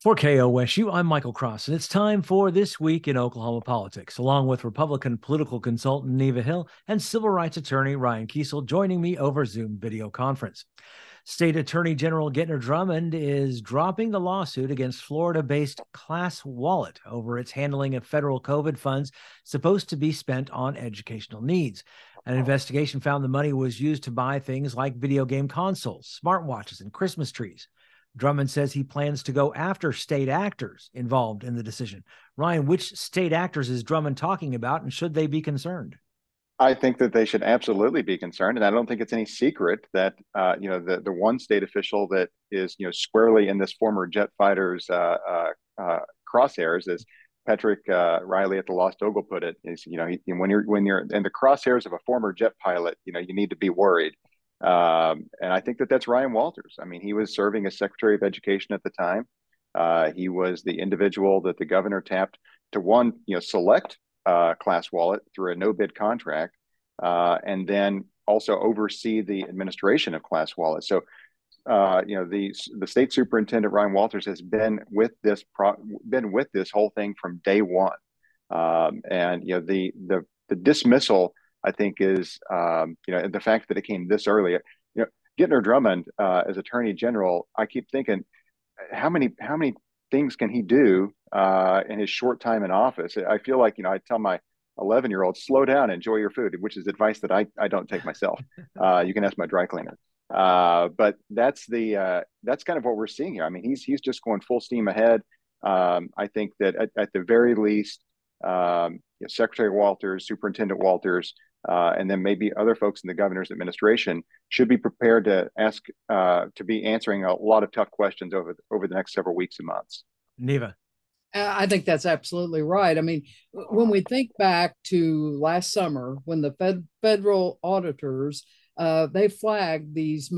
For KOSU, I'm Michael Cross, and it's time for This Week in Oklahoma Politics, along with Republican political consultant Neva Hill and civil rights attorney Ryan Kiesel joining me over Zoom video conference. State Attorney General Gentner Drummond is dropping the lawsuit against Florida-based Class Wallet over its handling of federal COVID funds supposed to be spent on educational needs. An investigation found the money was used to buy things like video game consoles, smartwatches, and Christmas trees. Drummond says he plans to go after state actors involved in the decision. Ryan, which state actors is Drummond talking about, and should they be concerned? I think that they should absolutely be concerned, and I don't think it's any secret that the one state official that is squarely in this former jet fighter's crosshairs, as Patrick Riley at the Lost Ogle put it, is when you're in the crosshairs of a former jet pilot, you need to be worried. And I think that that's Ryan Walters. I mean, he was serving as Secretary of Education at the time. He was the individual that the governor tapped to select Class Wallet through a no-bid contract, and then also oversee the administration of Class Wallet. So, the state superintendent Ryan Walters has been with this whole thing from day one, and the dismissal, I think, is, the fact that it came this early. Gentner Drummond, as Attorney General, I keep thinking, how many things can he do in his short time in office? I feel like, I tell my 11-year-old, slow down, enjoy your food, which is advice that I don't take myself. You can ask my dry cleaner. But that's kind of what we're seeing here. I mean, he's just going full steam ahead. I think that at the very least, Secretary Walters, Superintendent Walters, and then maybe other folks in the governor's administration should be prepared to ask to be answering a lot of tough questions over the next several weeks and months. Neva. I think that's absolutely right. I mean, when we think back to last summer, when the federal auditors, they flagged these,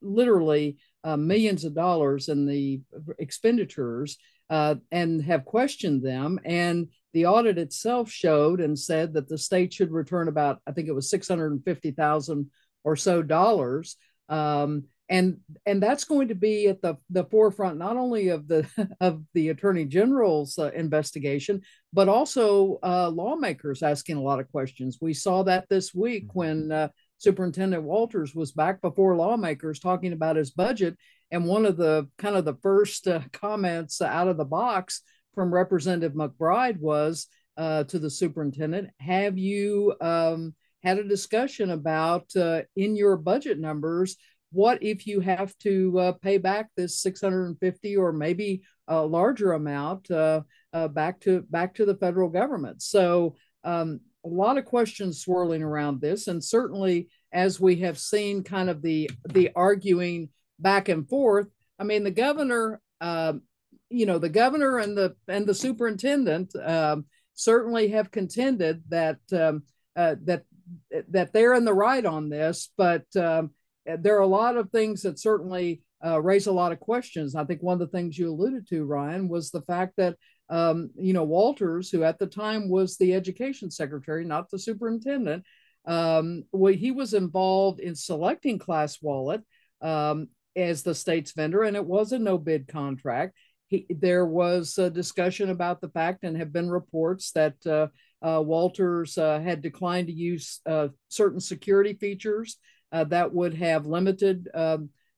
literally millions of dollars in the expenditures, and have questioned them. And the audit itself showed and said that the state should return about, I think it was $650,000 or so dollars. And that's going to be at the forefront, not only of the Attorney General's investigation, but also lawmakers asking a lot of questions. We saw that this week when Superintendent Walters was back before lawmakers talking about his budget. And one of the kind of the first comments out of the box from Representative McBride was to the superintendent, have you had a discussion about in your budget numbers, what if you have to pay back this 650 or maybe a larger amount back to the federal government? So a lot of questions swirling around this. And certainly, as we have seen kind of the arguing back and forth. I mean, the governor, the governor and the superintendent certainly have contended that that they're in the right on this, but there are a lot of things that certainly raise a lot of questions. I think one of the things you alluded to, Ryan, was the fact that Walters, who at the time was the education secretary, not the superintendent, he was involved in selecting Class Wallet as the state's vendor, and it was a no-bid contract. There was a discussion about the fact, and have been reports that Walters had declined to use certain security features that would have limited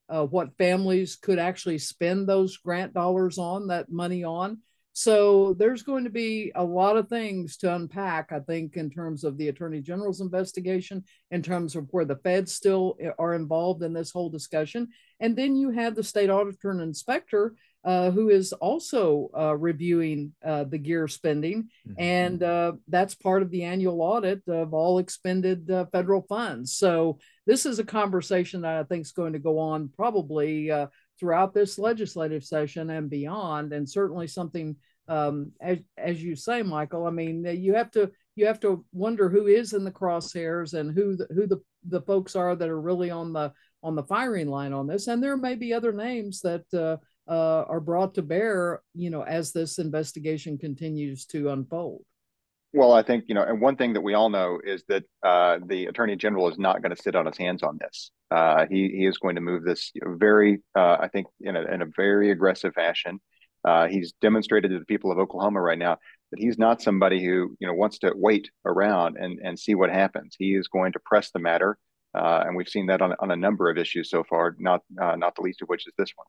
what families could actually spend those grant dollars on, that money on. So there's going to be a lot of things to unpack, I think, in terms of the Attorney General's investigation, in terms of where the feds still are involved in this whole discussion. And then you have the state auditor and inspector who is also reviewing the GEAR spending. Mm-hmm. And that's part of the annual audit of all expended federal funds. So this is a conversation that I think is going to go on probably throughout this legislative session and beyond, and certainly something, as you say, Michael, I mean, you have to wonder who is in the crosshairs and who the folks are that are really on the firing line on this. And there may be other names that are brought to bear, as this investigation continues to unfold. Well, I think, and one thing that we all know is that the Attorney General is not going to sit on his hands on this. He is going to move this very, I think, in a very aggressive fashion. He's demonstrated to the people of Oklahoma right now that he's not somebody who wants to wait around and see what happens. He is going to press the matter, and we've seen that on a number of issues so far, not the least of which is this one.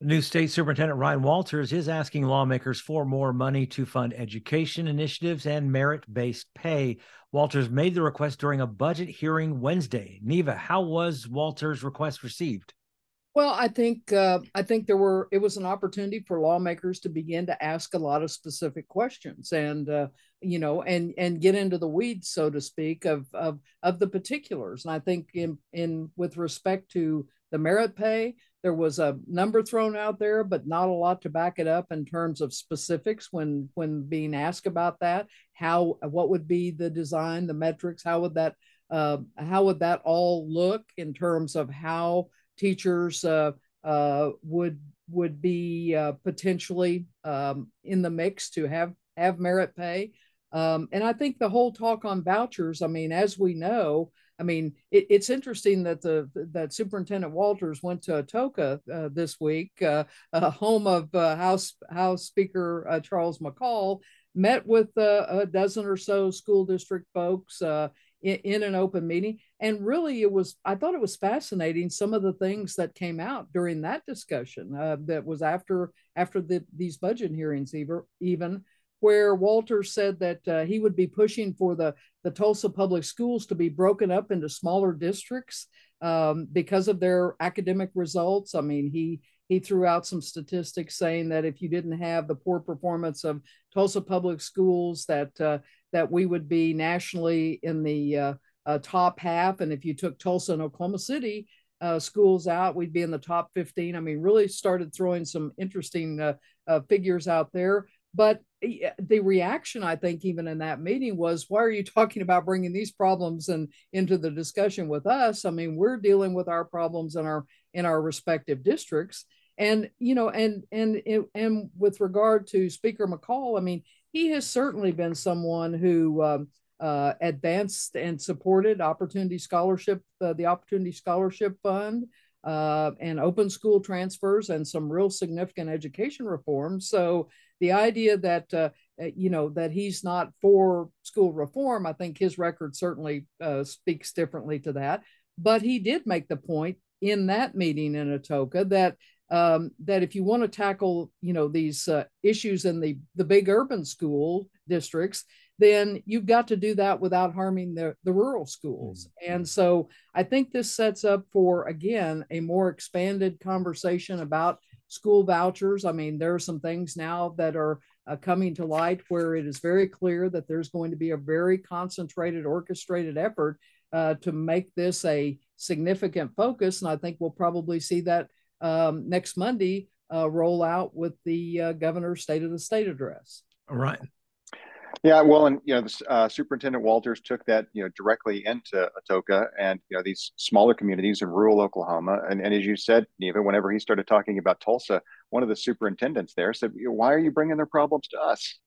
New State Superintendent Ryan Walters is asking lawmakers for more money to fund education initiatives and merit-based pay. Walters made the request during a budget hearing Wednesday. Neva, how was Walters' request received? Well, I think it was an opportunity for lawmakers to begin to ask a lot of specific questions and get into the weeds, so to speak, of the particulars. And I think with respect to the merit pay, there was a number thrown out there, but not a lot to back it up in terms of specifics when being asked about that. What would be the design, the metrics? How would that all look in terms of how teachers would be potentially in the mix to have merit pay. And I think the whole talk on vouchers, as we know, it's interesting that that Superintendent Walters went to Atoka this week, home of House Speaker Charles McCall, met with a dozen or so school district folks in an open meeting. And really, I thought it was fascinating, some of the things that came out during that discussion that was after these budget hearings even, where Walters said that he would be pushing for the Tulsa public schools to be broken up into smaller districts because of their academic results. He threw out some statistics saying that if you didn't have the poor performance of Tulsa public schools, that we would be nationally in the top half. And if you took Tulsa and Oklahoma City schools out, we'd be in the top 15. Really started throwing some interesting figures out there. But the reaction, I think, even in that meeting was, why are you talking about bringing these problems into the discussion with us? We're dealing with our problems in our respective districts. And, and with regard to Speaker McCall, he has certainly been someone who advanced and supported Opportunity Scholarship, the Opportunity Scholarship Fund, and open school transfers and some real significant education reforms. So the idea that, that he's not for school reform, I think his record certainly speaks differently to that. But he did make the point in that meeting in Atoka that if you want to tackle, these issues in the big urban school districts, then you've got to do that without harming the rural schools. Mm-hmm. And so I think this sets up for, again, a more expanded conversation about school vouchers. There are some things now that are coming to light where it is very clear that there's going to be a very concentrated, orchestrated effort to make this a significant focus. And I think we'll probably see that next Monday roll out with the governor's State of the State address. All right. Yeah, well, and Superintendent Walters took that directly into Atoka and these smaller communities in rural Oklahoma, and as you said, Neva, whenever he started talking about Tulsa, one of the superintendents there said, "Why are you bringing their problems to us?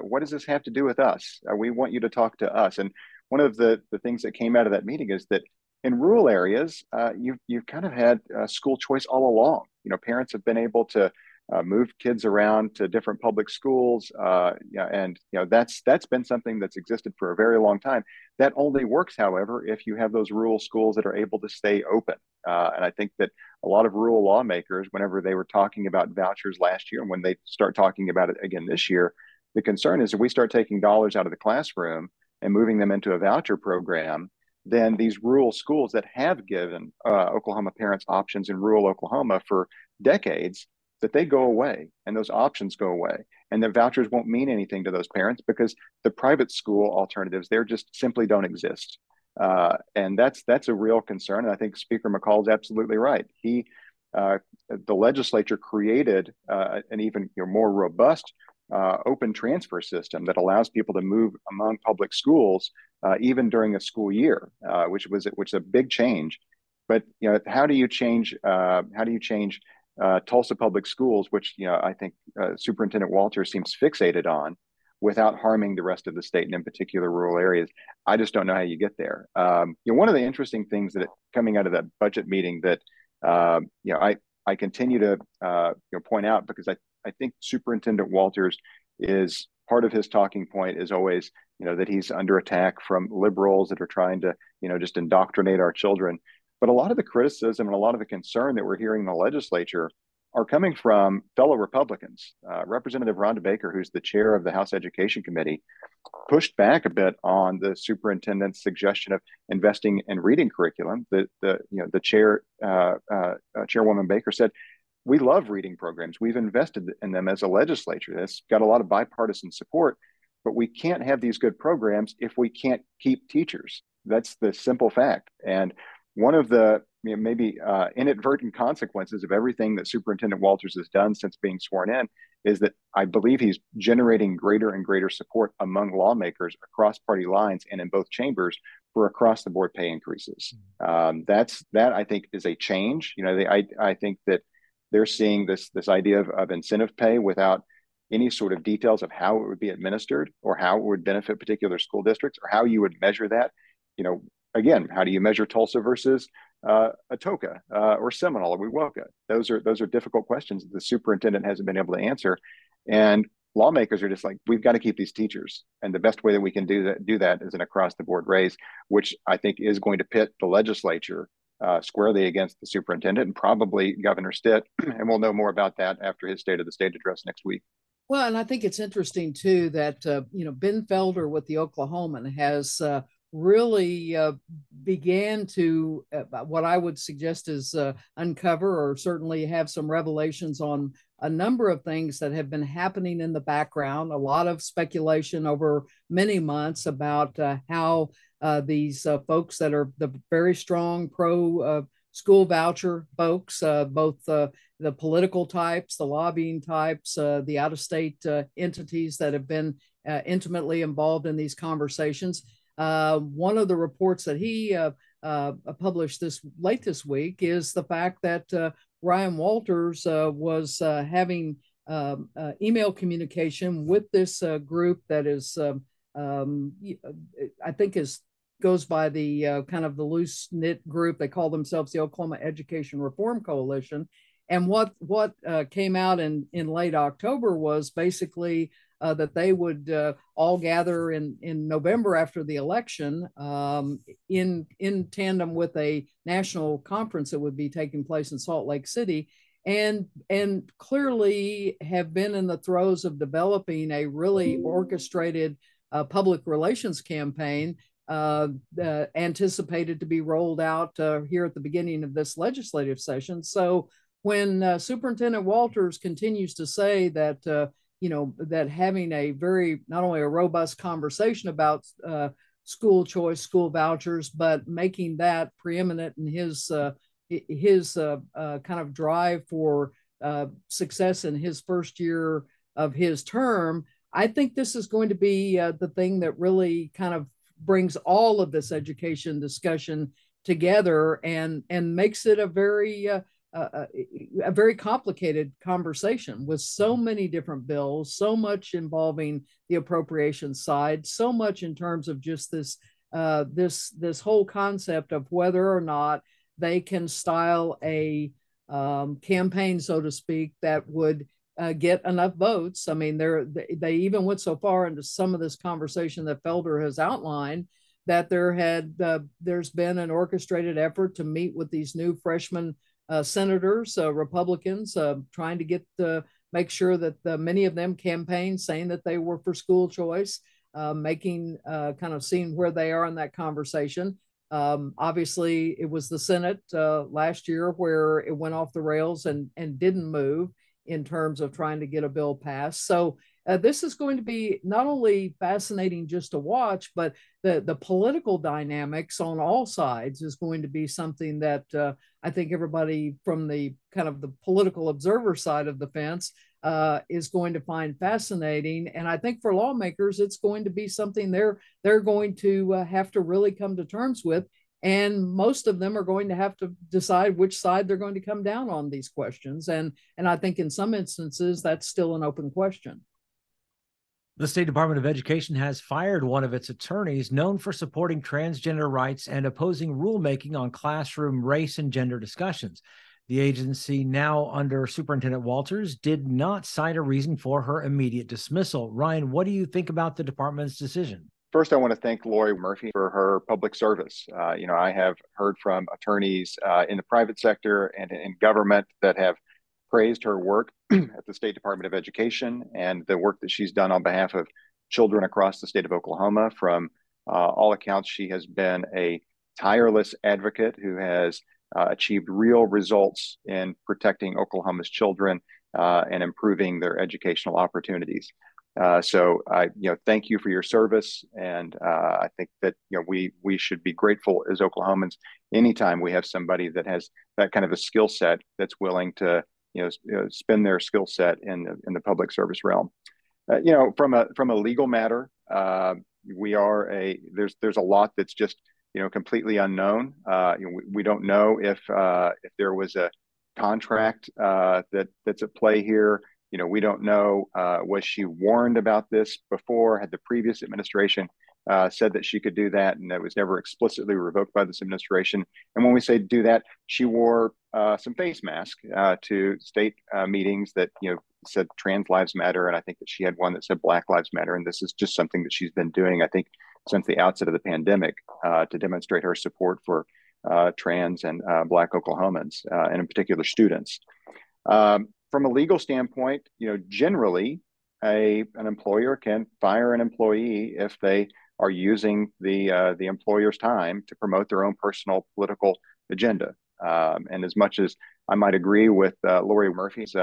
What does this have to do with us? We want you to talk to us." And one of the things that came out of that meeting is that in rural areas, you've kind of had school choice all along. Parents have been able to move kids around to different public schools, that's been something that's existed for a very long time. That only works, however, if you have those rural schools that are able to stay open. And I think that a lot of rural lawmakers, whenever they were talking about vouchers last year, and when they start talking about it again this year, the concern is if we start taking dollars out of the classroom and moving them into a voucher program, then these rural schools that have given Oklahoma parents options in rural Oklahoma for decades, that they go away and those options go away, and the vouchers won't mean anything to those parents because the private school alternatives there just simply don't exist, and that's a real concern. And I think Speaker McCall is absolutely right. He, the legislature created an even more robust open transfer system that allows people to move among public schools even during a school year, which is a big change. But how do you change? Tulsa Public Schools, which I think Superintendent Walters seems fixated on, without harming the rest of the state and in particular rural areas. I just don't know how you get there. One of the interesting things that coming out of that budget meeting that I I continue to point out, because I think Superintendent Walters is, part of his talking point is always, that he's under attack from liberals that are trying to, just indoctrinate our children. But a lot of the criticism and a lot of the concern that we're hearing in the legislature are coming from fellow Republicans. Representative Rhonda Baker, who's the chair of the House Education Committee, pushed back a bit on the superintendent's suggestion of investing in reading curriculum. The chairwoman Baker said, "We love reading programs. We've invested in them as a legislature. That's got a lot of bipartisan support, but we can't have these good programs if we can't keep teachers. That's the simple fact." And one of the maybe inadvertent consequences of everything that Superintendent Walters has done since being sworn in is that I believe he's generating greater and greater support among lawmakers across party lines and in both chambers for across the board pay increases. That I think is a change. I think that they're seeing this idea of incentive pay without any sort of details of how it would be administered or how it would benefit particular school districts or how you would measure that. Again, how do you measure Tulsa versus Atoka or Seminole or Wewoka? Those are difficult questions that the superintendent hasn't been able to answer. And lawmakers are just like, we've got to keep these teachers. And the best way that we can do that is an across the board raise, which I think is going to pit the legislature squarely against the superintendent and probably Governor Stitt. And we'll know more about that after his State of the State address next week. Well, and I think it's interesting, too, that, Ben Felder with the Oklahoman has really began to what I would suggest is uncover or certainly have some revelations on a number of things that have been happening in the background, a lot of speculation over many months about how these folks that are the very strong pro school voucher folks, both the political types, the lobbying types, the out-of-state entities that have been intimately involved in these conversations. One of the reports that he published late this week is the fact that Ryan Walters was having email communication with this group that is, I think goes by the kind of the loose knit group. They call themselves the Oklahoma Education Reform Coalition. And what came out in late October was basically that they would all gather in November after the election in tandem with a national conference that would be taking place in Salt Lake City, and clearly have been in the throes of developing a really orchestrated public relations campaign anticipated to be rolled out here at the beginning of this legislative session. So when Superintendent Walters continues to say that, that having not only a robust conversation about school choice, school vouchers, but making that preeminent in his kind of drive for success in his first year of his term, I think this is going to be the thing that really kind of brings all of this education discussion together and makes it a very complicated conversation with so many different bills, so much involving the appropriations side, so much in terms of just this whole concept of whether or not they can style a campaign, so to speak, that would get enough votes. I mean, they even went so far into some of this conversation that Felder has outlined that there's been an orchestrated effort to meet with these new freshmen senators, Republicans, trying to make sure that many of them campaigned saying that they were for school choice, kind of seeing where they are in that conversation. Obviously, it was the Senate last year where it went off the rails and didn't move in terms of trying to get a bill passed. So this is going to be not only fascinating just to watch, but the political dynamics on all sides is going to be something that I think everybody from the kind of the political observer side of the fence is going to find fascinating. And I think for lawmakers, it's going to be something they're going to have to really come to terms with. And most of them are going to have to decide which side they're going to come down on these questions. And I think in some instances, that's still an open question. The State Department of Education has fired one of its attorneys known for supporting transgender rights and opposing rulemaking on classroom race and gender discussions. The agency, now under Superintendent Walters, did not cite a reason for her immediate dismissal. Ryan, what do you think about the department's decision? First, I want to thank Lori Murphy for her public service. I have heard from attorneys in the private sector and in government that have praised her work at the State Department of Education and the work that she's done on behalf of children across the state of Oklahoma. From all accounts, she has been a tireless advocate who has achieved real results in protecting Oklahoma's children and improving their educational opportunities. So thank you for your service. And I think that, we should be grateful as Oklahomans anytime we have somebody that has that kind of a skill set that's willing to, spend their skill set in the public service realm. From a legal matter, there's a lot that's just, completely unknown. We don't know if there was a contract that's at play here. We don't know, was she warned about this before? Had the previous administration said that she could do that, and that was never explicitly revoked by this administration? And when we say do that, she wore some face mask to state meetings that said trans lives matter, and I think that she had one that said Black Lives Matter. And this is just something that she's been doing, I think, since the outset of the pandemic to demonstrate her support for trans and Black Oklahomans, and in particular students. From a legal standpoint, generally an employer can fire an employee if they are using the employer's time to promote their own personal political agenda. And as much as I might agree with Lori Murphy's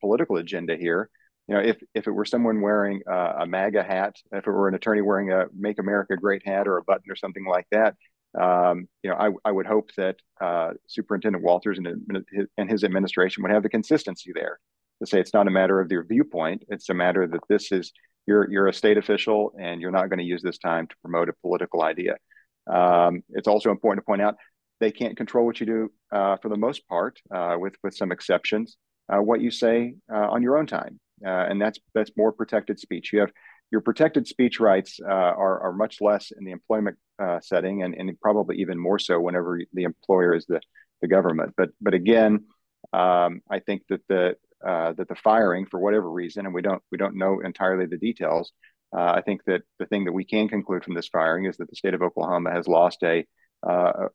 political agenda here, if it were someone wearing a MAGA hat, if it were an attorney wearing a Make America Great hat or a button or something like that, I would hope that Superintendent Walters and his administration would have the consistency there to say it's not a matter of their viewpoint. It's a matter that this is, you're a state official and you're not going to use this time to promote a political idea. It's also important to point out they can't control what you do for the most part, with some exceptions, what you say on your own time. And that's more protected speech. You have your protected speech rights are much less in the employment setting, and probably even more so whenever the employer is the government. But again, I think that the firing, for whatever reason, and we don't know entirely the details. I think that the thing that we can conclude from this firing is that the state of Oklahoma has lost a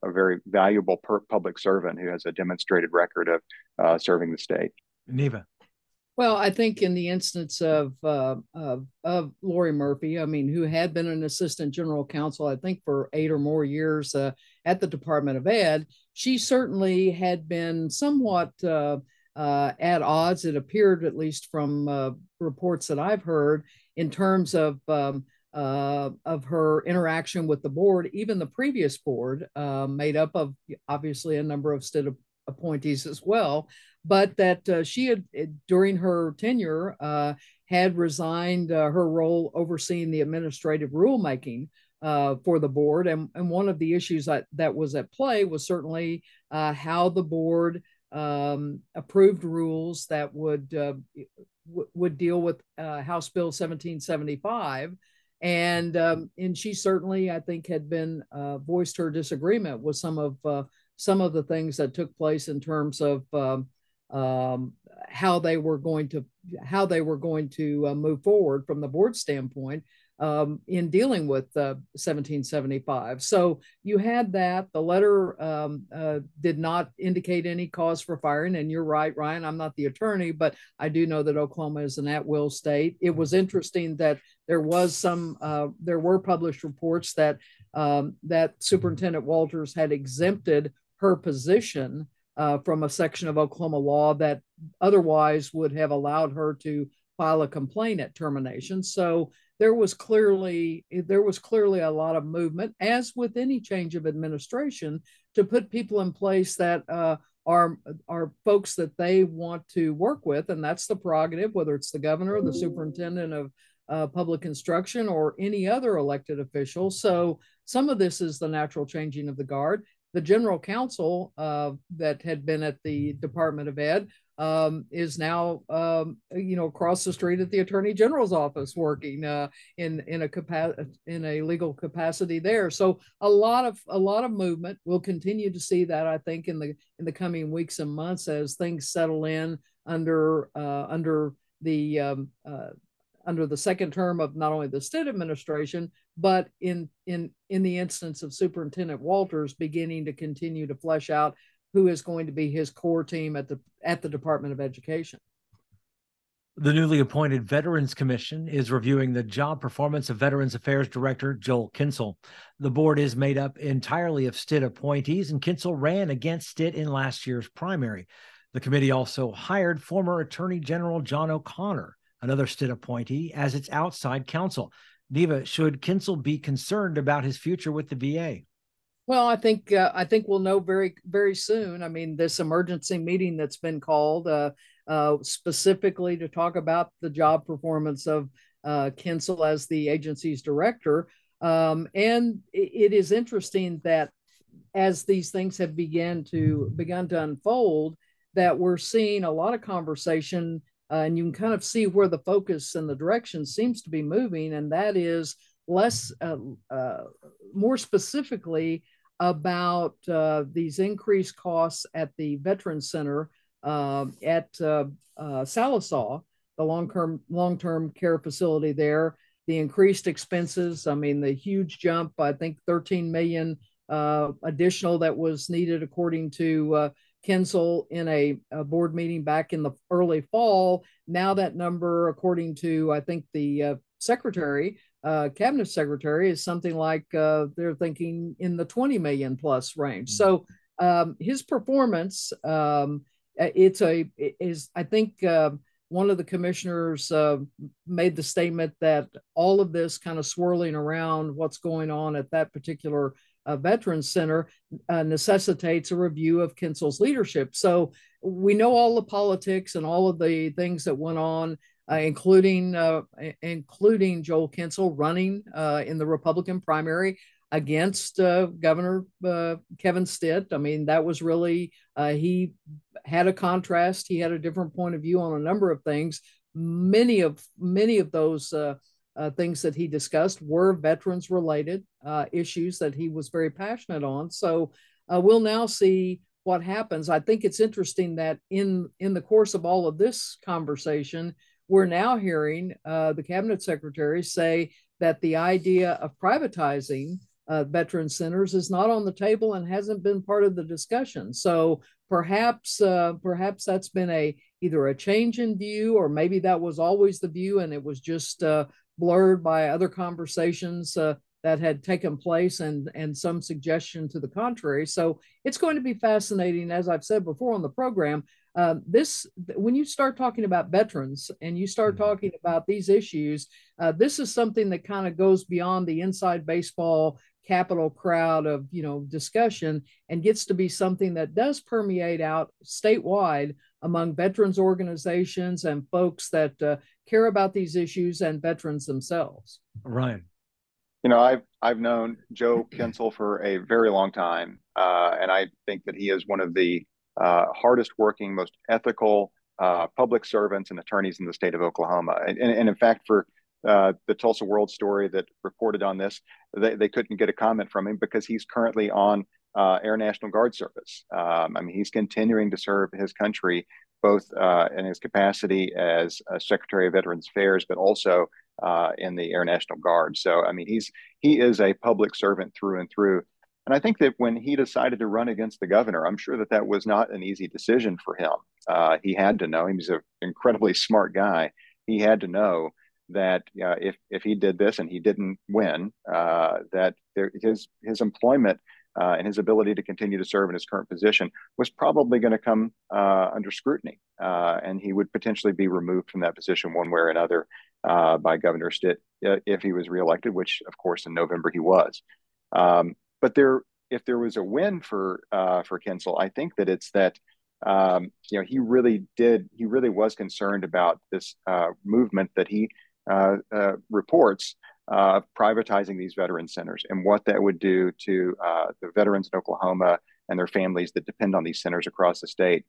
very valuable public servant who has a demonstrated record of serving the state. Neva. Well, I think in the instance of Lori Murphy, who had been an assistant general counsel, I think for 8 or more years at the Department of Ed, she certainly had been somewhat at odds, it appeared, at least from reports that I've heard, in terms of her interaction with the board, even the previous board, made up of obviously a number of state appointees as well, but that she had, during her tenure, had resigned her role overseeing the administrative rulemaking for the board. And one of the issues that was at play was certainly how the board approved rules that would deal with House Bill 1775. And she certainly, I think, had been voiced her disagreement with some of the things that took place in terms of how they were going to move forward from the board standpoint in dealing with 1775. So you had that. The letter did not indicate any cause for firing. And you're right, Ryan, I'm not the attorney, but I do know that Oklahoma is an at-will state. It was interesting that there were published reports that Superintendent Walters had exempted her position from a section of Oklahoma law that otherwise would have allowed her to file a complaint at termination. So there was clearly a lot of movement, as with any change of administration, to put people in place that are folks that they want to work with. And that's the prerogative, whether it's the governor or the superintendent of public instruction or any other elected official. So some of this is the natural changing of the guard. The general counsel that had been at the Department of Ed is now, across the street at the Attorney General's office working in a legal capacity there. So a lot of movement. We'll continue to see that, I think, in the coming weeks and months as things settle in under the second term of not only the Stitt administration, but in the instance of Superintendent Walters beginning to continue to flesh out who is going to be his core team at the Department of Education. The newly appointed Veterans Commission is reviewing the job performance of Veterans Affairs Director Joel Kinsel. The board is made up entirely of Stitt appointees, and Kinsel ran against Stitt in last year's primary. The committee also hired former Attorney General John O'Connor, another Stitt appointee, as its outside counsel. Neva, should Kinsel be concerned about his future with the VA? Well, I think we'll know very, very soon. I mean, this emergency meeting that's been called specifically to talk about the job performance of Kinsel as the agency's director. And it is interesting that as these things have begun to unfold, that we're seeing a lot of conversation, and you can kind of see where the focus and the direction seems to be moving, and that is less, more specifically, about these increased costs at the Veterans Center at Salisaw, the long-term care facility there, the increased expenses. I mean, the huge jump, I think $13 million additional that was needed according to Kinsel in a board meeting back in the early fall. Now that number, according to, I think, the cabinet secretary, is something like they're thinking in the 20 million plus range. So his performance, I think one of the commissioners made the statement that all of this kind of swirling around what's going on at that particular Veterans Center necessitates a review of Kinsel's leadership. So we know all the politics and all of the things that went on, including Joel Kinsel running in the Republican primary against Governor Kevin Stitt. I mean, that was really, he had a contrast. He had a different point of view on a number of things. Many of those things that he discussed were veterans-related issues that he was very passionate on. So we'll now see what happens. I think it's interesting that in the course of all of this conversation, we're now hearing the cabinet secretary say that the idea of privatizing veteran centers is not on the table and hasn't been part of the discussion. So perhaps that's been either a change in view, or maybe that was always the view and it was just blurred by other conversations that had taken place and some suggestion to the contrary. So it's going to be fascinating, as I've said before on the program, when you start talking about veterans and you start talking about these issues, this is something that kind of goes beyond the inside baseball capital crowd of, discussion, and gets to be something that does permeate out statewide among veterans organizations and folks that care about these issues and veterans themselves. Ryan. I've known Joe Kinsel for a very long time, and I think that he is one of the hardest working, most ethical public servants and attorneys in the state of Oklahoma. And in fact, for the Tulsa World story that reported on this, they couldn't get a comment from him because he's currently on Air National Guard service. He's continuing to serve his country, both in his capacity as Secretary of Veterans Affairs, but also in the Air National Guard. So, he is a public servant through and through. And I think that when he decided to run against the governor, I'm sure that was not an easy decision for him. He had to know, he was an incredibly smart guy. He had to know that if he did this and he didn't win, that his employment and his ability to continue to serve in his current position was probably going to come under scrutiny, and he would potentially be removed from that position one way or another by Governor Stitt if he was reelected, which, of course, in November he was. But if there was a win for Kinsel, I think that it's that he really was concerned about this movement that he reports. Privatizing these veteran centers and what that would do to the veterans in Oklahoma and their families that depend on these centers across the state.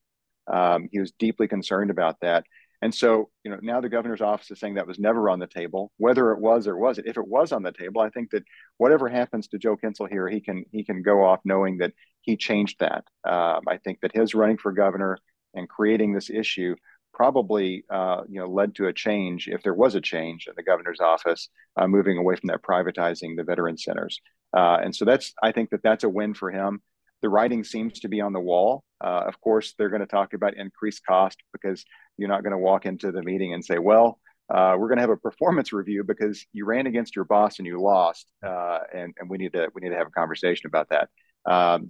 He was deeply concerned about that. And so, you know, now the governor's office is saying that was never on the table, whether it was or wasn't. If it was on the table, I think that whatever happens to Joel Kinsel here, he can go off knowing that he changed that. I think that his running for governor and creating this issue probably, you know, led to a change, if there was a change in the governor's office, moving away from that, privatizing the veteran centers. And so I think that's a win for him. The writing seems to be on the wall. Of course, they're going to talk about increased cost, because you're not going to walk into the meeting and say, well, we're going to have a performance review because you ran against your boss and you lost. And we need to have a conversation about that.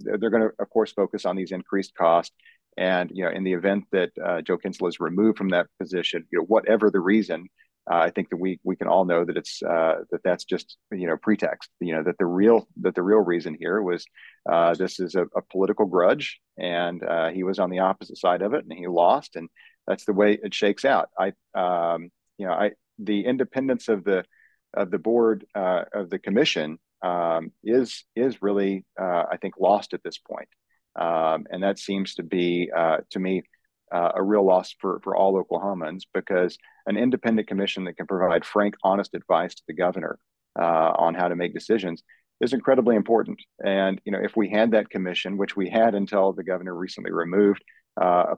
They're going to, of course, focus on these increased costs. And, you know, in the event that Joe Kinsel is removed from that position, you know, whatever the reason, I think that we can all know that it's that's just, you know, pretext, you know, that the real reason here was this is a political grudge, and he was on the opposite side of it and he lost. And that's the way it shakes out. The independence of the board of the commission is really, I think, lost at this point. And that seems to be, to me, a real loss for all Oklahomans, because an independent commission that can provide frank, honest advice to the governor on how to make decisions is incredibly important. And, you know, if we had that commission, which we had until the governor recently removed other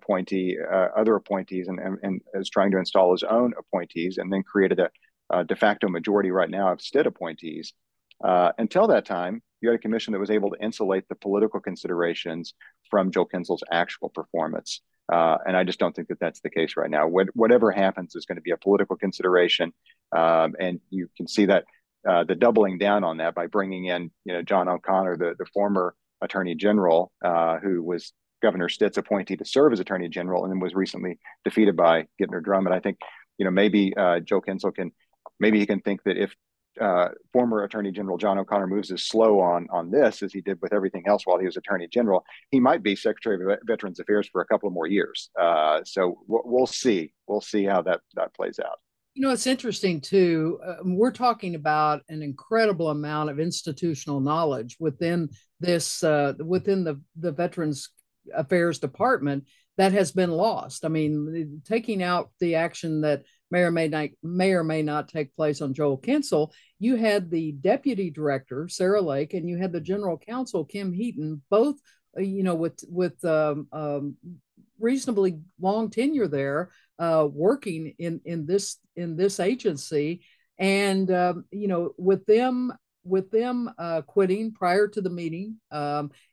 appointees and is trying to install his own appointees, and then created a de facto majority right now of Stitt appointees, until that time, you had a commission that was able to insulate the political considerations from Joel Kinsel's actual performance. And I just don't think that that's the case right now. Whatever happens is going to be a political consideration. And you can see that the doubling down on that by bringing in, you know, John O'Connor, the former attorney general, who was Governor Stitt's appointee to serve as attorney general, and then was recently defeated by Gentner Drummond. I think, you know, maybe Joe Kinsel can think that if former Attorney General John O'Connor moves as slow on this as he did with everything else while he was Attorney General, he might be Secretary of Veterans Affairs for a couple of more years. So we'll see. We'll see how that plays out. You know, it's interesting too. We're talking about an incredible amount of institutional knowledge within this, within the Veterans Affairs Department that has been lost. I mean, taking out the action that may or may not take place on Joel Kinsel, you had the deputy director, Sarah Lake, and you had the general counsel, Kim Heaton, both, you know, with reasonably long tenure there, working in this agency, and you know, with them quitting prior to the meeting,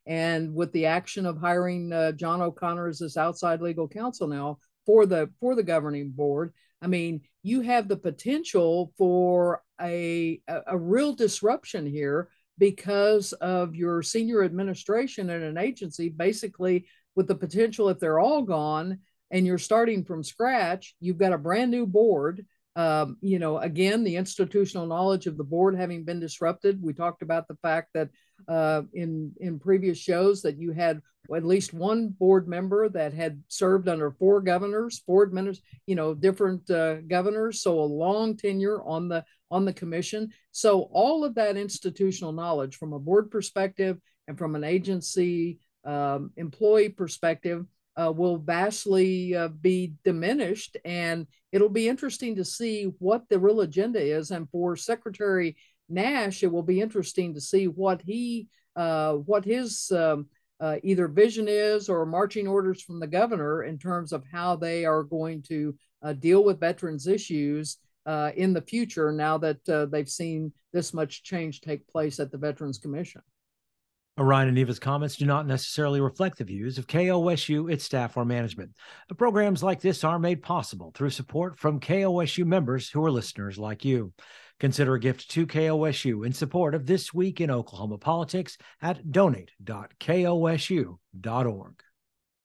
and with the action of hiring John O'Connor as this outside legal counsel now for the governing board. I mean, you have the potential for a real disruption here because of your senior administration in an agency, basically with the potential, if they're all gone and you're starting from scratch, you've got a brand new board. You know, again, the institutional knowledge of the board having been disrupted. We talked about the fact that in previous shows that you had at least one board member that had served under four governors, you know, different governors. So a long tenure on the commission. So all of that institutional knowledge from a board perspective and from an agency employee perspective will vastly be diminished. And it'll be interesting to see what the real agenda is. And for Secretary Nash, it will be interesting to see what his either vision is or marching orders from the governor in terms of how they are going to deal with veterans issues in the future, now that they've seen this much change take place at the Veterans Commission. Ryan and Neva's comments do not necessarily reflect the views of KOSU, its staff, or management. Programs like this are made possible through support from KOSU members who are listeners like you. Consider a gift to KOSU in support of This Week in Oklahoma Politics at donate.kosu.org.